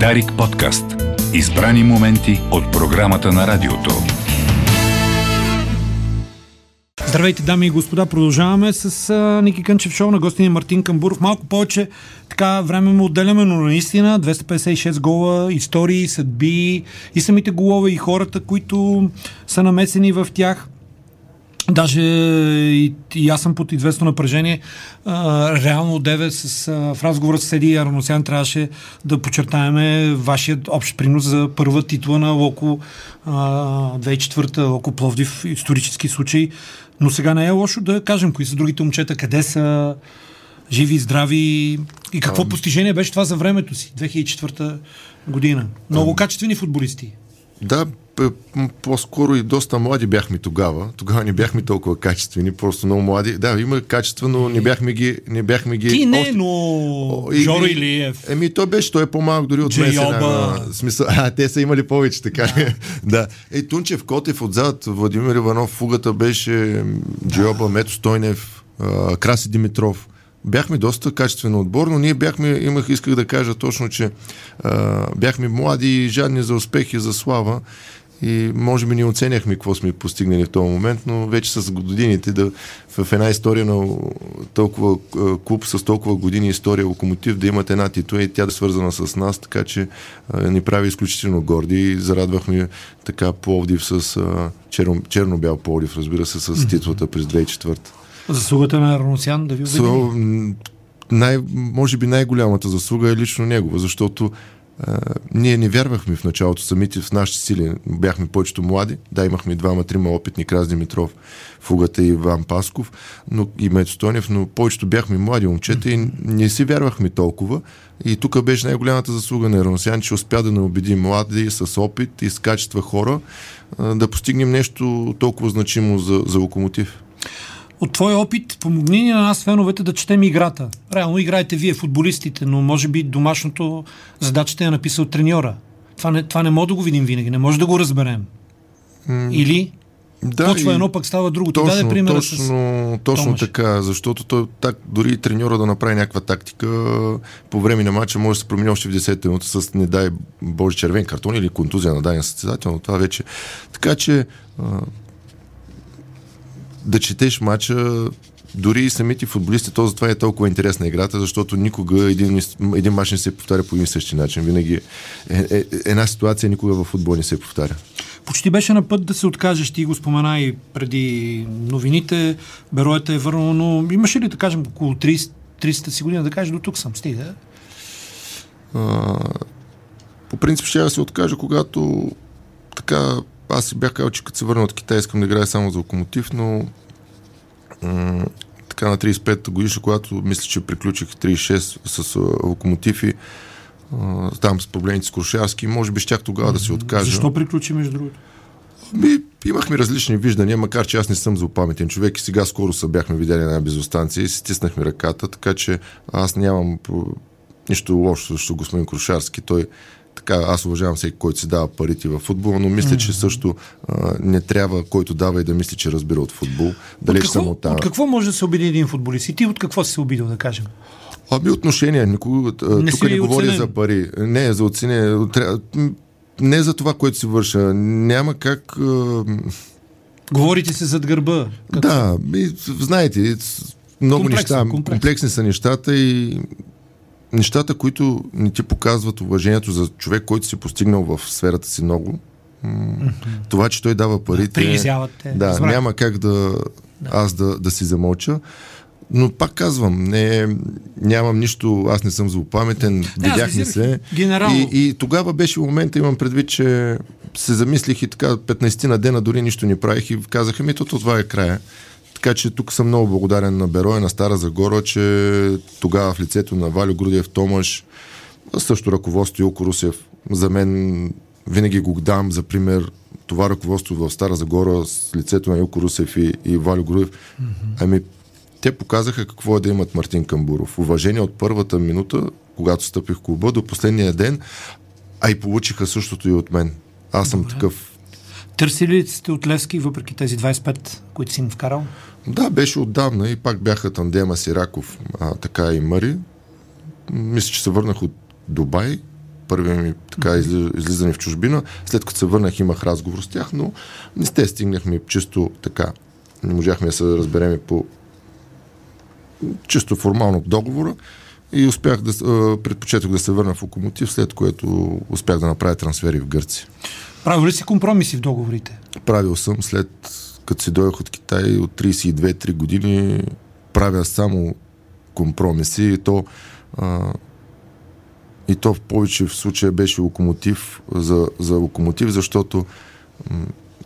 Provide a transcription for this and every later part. Дарик подкаст. Избрани моменти от програмата на радиото. Здравейте, дами и господа, продължаваме с Ники Кънчев шоу на гостин Мартин Камбуров. Малко повече така време му отделяме, но наистина 256 гола, истории, съдби и самите голове и хората, които са намесени в тях. Даже и аз съм под известно напрежение. Реално деве в разговора с Седи Яроносян трябваше да подчертаем вашият общ принос за първа титла на Локо 2004, Локо Пловдив, исторически случай. Но сега не е лошо да кажем кои са другите момчета, къде са, живи, здрави и какво постижение беше това за времето си, 2004 година. Много качествени футболисти. Да, по-скоро и доста млади бяхме тогава. Тогава не бяхме толкова качествени, просто много млади. Да, има качества, но не бяхме ги... Ти не, но... Жори Илиев. Той беше, той е по-малък дори от Джиоба. Те са имали повече, така ли? Да. Тунчев, Котев отзад, Владимир Иванов, фугата беше Джиоба, Мето Стойнев, Краси Димитров. Бяхме доста качествен отбор, но ние исках да кажа точно, че бяхме млади и жадни за успех и за слава и може би не оценяхме какво сме постигнали в този момент, но вече с годините в една история на толкова клуб с толкова години история Локомотив да имат една титла и тя да е свързана с нас, така че ни прави изключително горди и зарадвахме така Пловдив с черно-бял Пловдив, разбира се, с титлата през 2004. Заслугата на Ронусян, да ви убедим? Може би най-голямата заслуга е лично негова, защото ние не вярвахме в началото самите в нашите сили. Бяхме повечето млади. Да, имахме двама-трима опитни, Краси Димитров, фугата и Иван Пасков, но и Мето Стойнев, но повечето бяхме млади момчета и не си вярвахме толкова. И тук беше най-голямата заслуга на Ронусян, че успя да не убеди млади с опит и с качества хора да постигнем нещо толкова значимо за Локомотив. От твой опит помогни ни на нас, феновете, да четем играта. Реално играете вие, футболистите, но може би домашното задачата е написал треньора. Това не може да го видим винаги, не може да го разберем. Или почва едно, пък става друго. Точно така, защото той дори и треньора да направи някаква тактика по време на матча може да се промени още в 10-та минута с не дай Боже червен картон или контузия на даден състезател, но това вече. Така че да четеш матча, дори и самите футболисти, то затова е толкова интересна играта, защото никога един матч не се повтаря по един същи начин. Винаги една ситуация никога във футбол не се повтаря. Почти беше на път да се откажеш, ти го спомена и преди новините, Бероята е върнал, но имаше ли да кажем около 30-та си година да кажеш до тук съм, стига? По принцип ще я се откажа, когато така аз си бях казал, че като се върна от Китай, искам да играя само за Локомотив, но така на 35 годишна, когато мисля, че приключих 36 с Локомотив, там с проблемите с Крушарски, може би щях тогава да се откажа. Защо приключи, между другото? Имахме различни виждания, макар че аз не съм злопаметен човек и сега скоро се бяхме видели на бензиностанция и си стиснахме ръката, така че аз нямам нищо лошо, защото господин Крушарски, той така, аз уважавам всеки, който си дава парите във футбола, но мисля, че също не трябва, който дава и да мисли, че разбира от футбол. От какво може да се обиди един футболист? И ти от какво си се обидил, да кажем? Отношения. Никога, тук не говоря за пари. Не, за оценение. Не за това, което си върша. Няма как... Говорите се зад гърба. Как? Да, знаете, много комплексни са нещата и... Нещата, които не ти показват уважението за човек, който си постигнал в сферата си много, това, че той дава парите... Прилизяват те. Да, няма как аз да си замълча. Но пак казвам, нямам нищо, аз не съм злопаметен, видяхме се. И тогава беше момента, имам предвид, че се замислих и така 15 на дена дори нищо не правих и казаха ми, това е края. Така че тук съм много благодарен на Бероя, на Стара Загора, че тогава в лицето на Валю Грудев, Томаш, също ръководство Юко Русев. За мен винаги го дам за пример това ръководство в Стара Загора с лицето на Юко Русев и Валю Грудев. Те показаха какво е да имат Мартин Камбуров. Уважение от първата минута, когато стъпих в клуба, до последния ден, а и получиха същото и от мен. Аз съм такъв. Търсили ли сте от Левски, въпреки тези 25, които си им вкарал? Да, беше отдавна и пак бяха тандема Сираков, така и Мари. Мисля, че се върнах от Дубай първия ми така излизане в чужбина. След като се върнах, имах разговор с тях, но не сте стигнахме чисто така. Не можахме да се разбереме по чисто формално договора и успях да предпочетох да се върна в Локомотив, след което успях да направя трансфери в Гърция. Правил ли си компромиси в договорите? Правил съм, след като си дойдох от Китай от 32-3 години правя само компромиси и то в повече в случая беше Локомотив за Локомотив, защото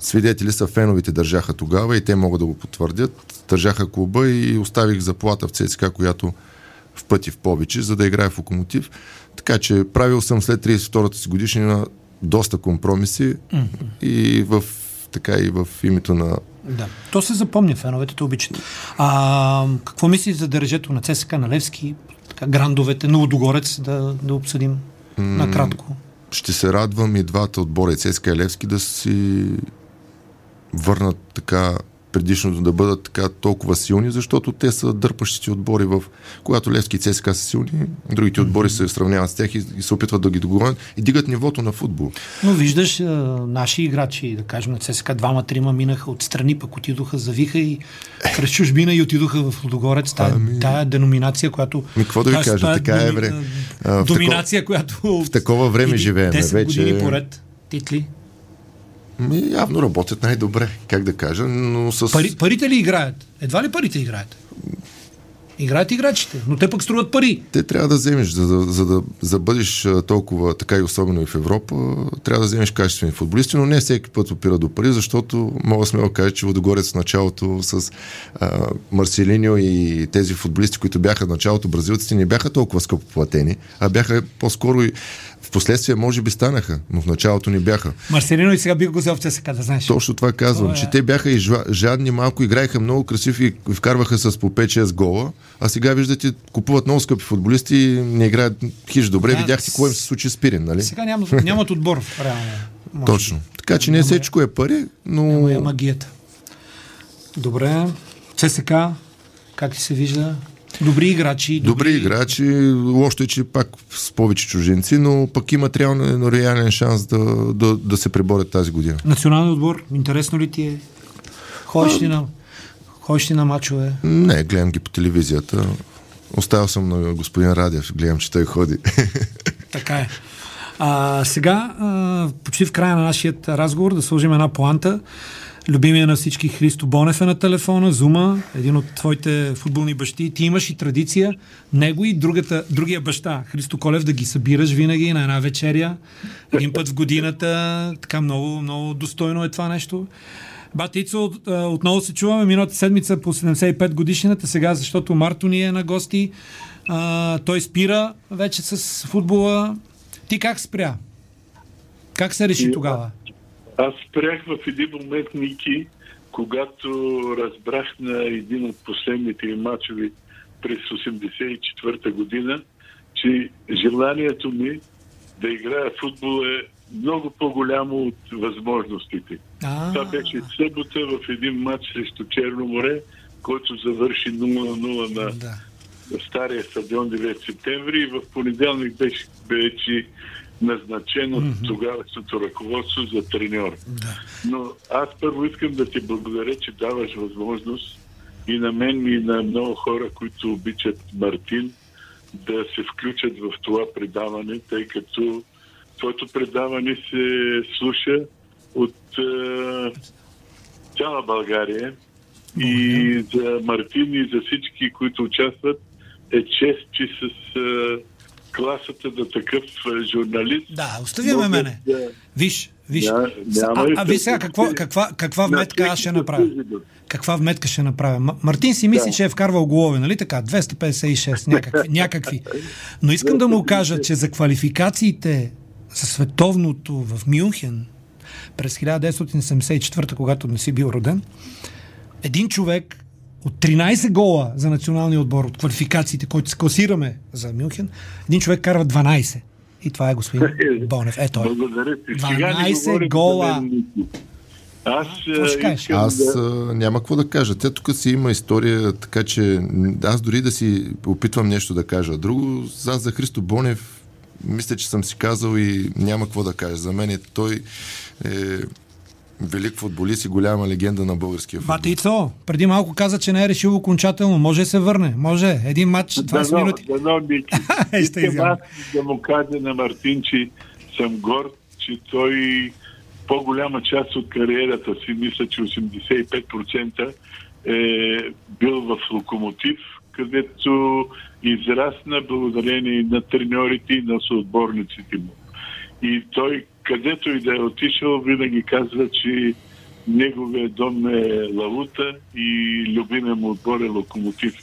свидетели са феновите държаха тогава и те могат да го потвърдят. Държаха клуба и оставих заплата в ЦСКА, която в пъти в повече, за да играя в Локомотив. Така че правил съм след 32-та си годишнина доста компромиси и в името на... Да, то се запомня, феновете те обичат. Какво мислиш за държето на ЦСКА, на Левски, така, грандовете, на Водогорец, да обсъдим накратко? Ще се радвам и двата отбора, и ЦСКА и Левски, да си върнат така предишното, да бъдат така толкова силни, защото те са дърпащите отбори в... Когато Левски и ЦСКА са силни, другите отбори се сравняват с тях и се опитват да ги догонят и дигат нивото на футбол. Но виждаш, наши играчи, да кажем на ЦСКА, 2-3 минаха отстрани, пък отидоха, завиха и през чужбина и отидоха в Лудогорец. Тая деноминация, която... Какво да ви кажа, така е време. Доминация, която... В такова време живеем. 10 години поред титли. Явно работят най-добре, как да кажа, но с... Парите ли играят? Едва ли парите играят? Играят играчите, но те пък струват пари. Те трябва да вземеш, за да бъдеш толкова, така и особено и в Европа, трябва да вземеш качествени футболисти, но не всеки път опира до пари, защото мога смело кажа, че Водогорец в началото с Марселиньо и тези футболисти, които бяха в началото, бразилците не бяха толкова скъпо платени, а бяха по-скоро и впоследствие може би станаха, но в началото не бяха. Марселиньо и сега бих го взел в ЦСКА, да знаеш. Точно това казвам, че те бяха и жадни малко, играеха много красиви и вкарваха с по 5-6 гола, а сега виждате, купуват много скъпи футболисти и не играят хич добре. Видяхте кое им се случи с Пирин, нали? Сега нямат отбор, реално. Точно. Така че не всичко е пари, но... Няма е магията. Добре. ЦСКА, как ти се вижда? Добри играчи, лошо е, че пак с повече чужденци, но пък имат реален шанс да се преборят тази година. Национален отбор, интересно ли ти е? Ходиш ли на мачове? Не, гледам ги по телевизията. Оставил съм на господин Радев, гледам, че той ходи. Така е. Сега, почти в края на нашия разговор, да сложим една поанта. Любимия на всички Христо Бонев е на телефона, Зума, един от твоите футболни бащи. Ти имаш и традиция, него и другия баща, Христо Колев, да ги събираш винаги на една вечеря, един път в годината. Така много, много достойно е това нещо. Батицо, отново се чуваме миналата седмица по 75 годишната, сега защото Марто ни е на гости. Той спира вече с футбола. Ти как спря? Как се реши тогава? Аз спрях в един момент, Ники, когато разбрах на един от последните мачове през 1984 година, че желанието ми да играя футбол е много по-голямо от възможностите. Това беше събота в един матч срещу Черно море, който завърши 0-0 на стария стадион 9 септември и в понеделник беше назначено тогавашното ръководство за треньор. Да. Но аз първо искам да ти благодаря, че даваш възможност и на мен, и на много хора, които обичат Мартин, да се включат в това предаване, тъй като твоето предаване се слуша от цяла България и за Мартин и за всички, които участват, е чест, че с класата да такъв журналист... Да, остави ме мене. Виж. Виж сега каква вметка аз ще направя. Каква вметка ще направя. Мартин си мисли, че е вкарвал голове, нали така? 256, някакви. Но искам да му кажа, че за квалификациите за световното в Мюнхен през 1974, когато не си бил роден, един човек от 13 гола за националния отбор от квалификациите, който се класираме за Мюнхен, един човек карва 12. И това е господин Бонев. Ето е. 12 гола. Аз няма какво да кажа. Тя тук си има история, така че аз дори да си опитвам нещо да кажа. Друго, за Христо Бонев мисля, че съм си казал и няма какво да кажа. За мен той е велик футболист и голяма легенда на българския футбол. Матицо, преди малко каза, че не е решил окончателно. Може да се върне. Може. Един матч, 20 минути. Дано, Ники. Искам аз да му кажа на Мартин, че съм горд, че той по-голяма част от кариерата си, мисля, че 85% е бил в Локомотив, където израсна благодарение на треньорите и на съотборниците му. И той, където и да е отишъл, винаги казва, че неговия дом е Лаута и любимия му отбор е Локомотив.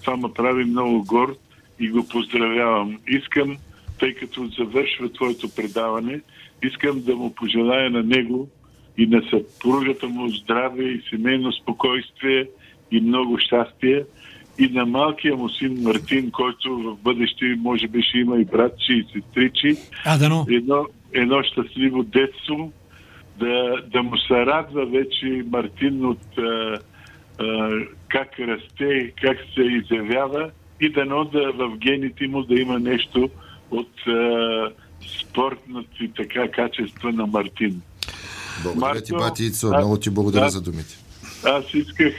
Това ме прави много горд и го поздравявам. Искам, тъй като завършва твоето предаване, искам да му пожелая на него и на съпругата му здраве и семейно спокойствие и много щастие. И на малкия му син Мартин, който в бъдеще може би ще има и братчи, и сестричи. Едно щастливо детство. Да му се радва вече Мартин от как расте, как се изявява и дано да в гените му да има нещо от спортното и така качество на Мартин. Благодаря ти, бати Ицо. Много ти благодаря за думите. Аз исках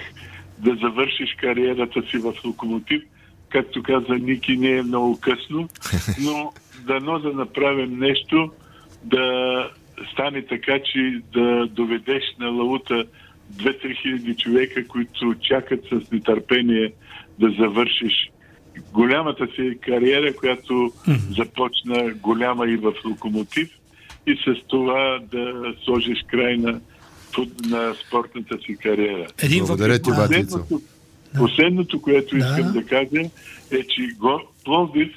да завършиш кариерата си в Локомотив. Както каза Ники, не е много късно, но дано да направим нещо, да стане така, че да доведеш на Лаута 2-3 хиляди човека, които чакат с нетърпение да завършиш голямата си кариера, която започна голяма и в Локомотив, и с това да сложиш край на спортната си кариера. Благодаря ти, Ватицо. Последното, което искам да кажа, е, че Пловдив,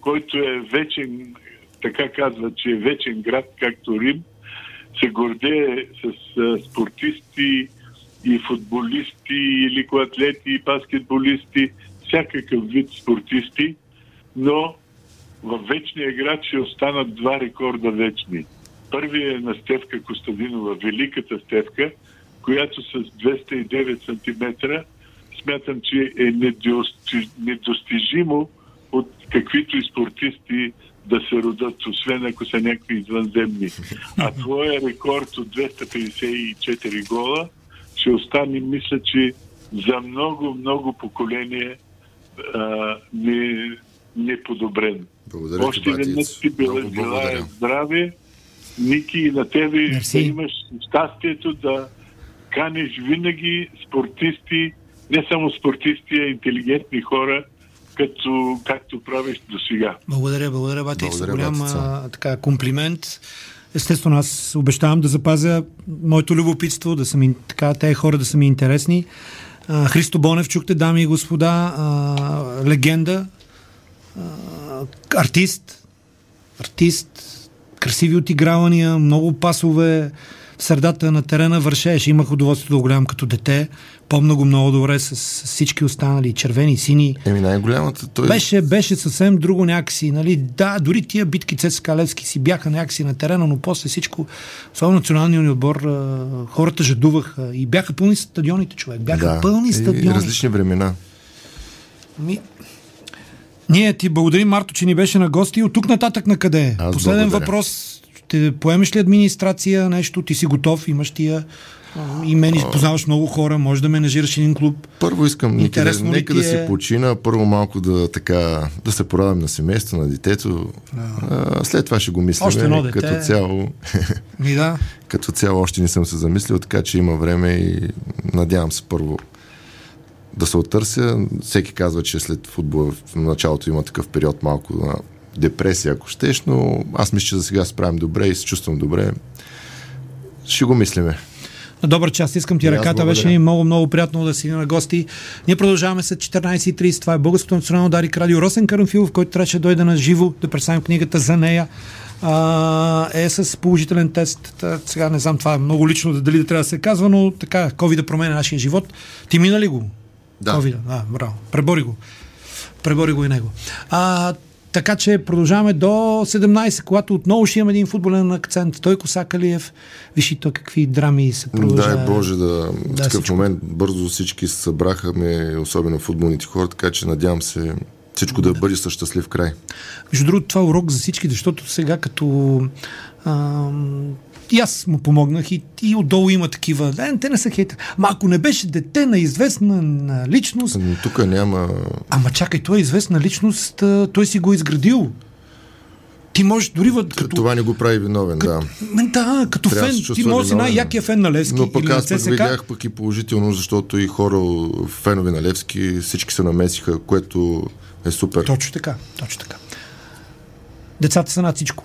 който е вечен, така казва, че е вечен град, както Рим, се гордее с спортисти и футболисти, и лекоатлети, и баскетболисти, всякакъв вид спортисти, но във вечния град ще останат два рекорда вечни. Първият е на Стефка Костадинова, великата Стефка, която с 209 см смятам, че е недостижимо от каквито и спортисти да се родат, освен ако са някакви извънземни. А твоя рекорд от 254 гола ще остане, мисля, че за много поколение неподобрен. Благодаря. Още веднъж ти желая здраве, Ники, и на тебе да имаш щастието да канеш винаги спортисти, не само спортисти, а интелигентни хора, както правиш до сега. Благодаря, бати, с голям комплимент. Естествено, аз обещавам да запазя моето любопитство, да са ми, така, тези хора да са ми интересни. Христо Бонев, чухте, дами и господа, легенда, артист, красиви отигравания, много пасове, в средата на терена вършеше. Имах удоволствието да голям като дете. Помня го много добре с всички останали, червени, сини. Най-голямата той... Беше съвсем друго някакси. Нали? Да, дори тия битки Цецкалевски си бяха някакси на терена, но после всичко, особено националния ни отбор, хората жадуваха и бяха пълни стадионите, човек. Пълни стадиони. И различни времена. Ние ти благодарим, Марто, че ни беше на гости. От тук нататък на къде? Последен въпрос. Те поемеш ли администрация, нещо? Ти си готов, имаш тия имени, познаваш много хора, може да менажираш един клуб. Първо искам нека да си почина, първо малко да се порадам на семейство, на детето. След това ще го мислим. Още едно дете. Като цяло, като цяло още не съм се замислил, така че има време и надявам се първо да се оттърся. Всеки казва, че след футбола в началото има такъв период малко на депресия, ако щеш, но аз мисля, че за сега справим добре и се чувствам добре. Ще го мислиме. На добър час, искам ти ръката, беше ни много приятно да си на гости. Ние продължаваме след 14:30. Това е Българското национално Дарик Радио. Росен Карамфилов, който трябваше да дойде на живо да представим книгата за нея, е с положителен тест. Сега не знам, това е много лично, дали да трябва да се казва, но така, COVID-а променя нашия живот. Ти мина ли го? Да. COVID-а, браво. Пребори го и него. Така че продължаваме до 17, когато отново ще имаме един футболен акцент. Той Косакалиев, вижте той какви драми се продължава. Дай Боже, в такъв момент бързо всички се събраха, особено футболните хора, така че надявам се всичко да бъде със щастлив край. Между другото, това е урок за всички, защото сега като... И аз му помогнах и отдолу има такива. Те не са хейтери. Ама ако не беше дете на известна личност... Но тук няма... Ама чакай, той е известна личност, той си го изградил. Ти можеш дори... Това не го прави виновен, да. Да, като фен. Ти може да си най-якия фен на Левски. Но пък аз видях пък и положително, защото и хора, фенове на Левски, всички се намесиха, което е супер. Точно така, точно така. Децата са над всичко.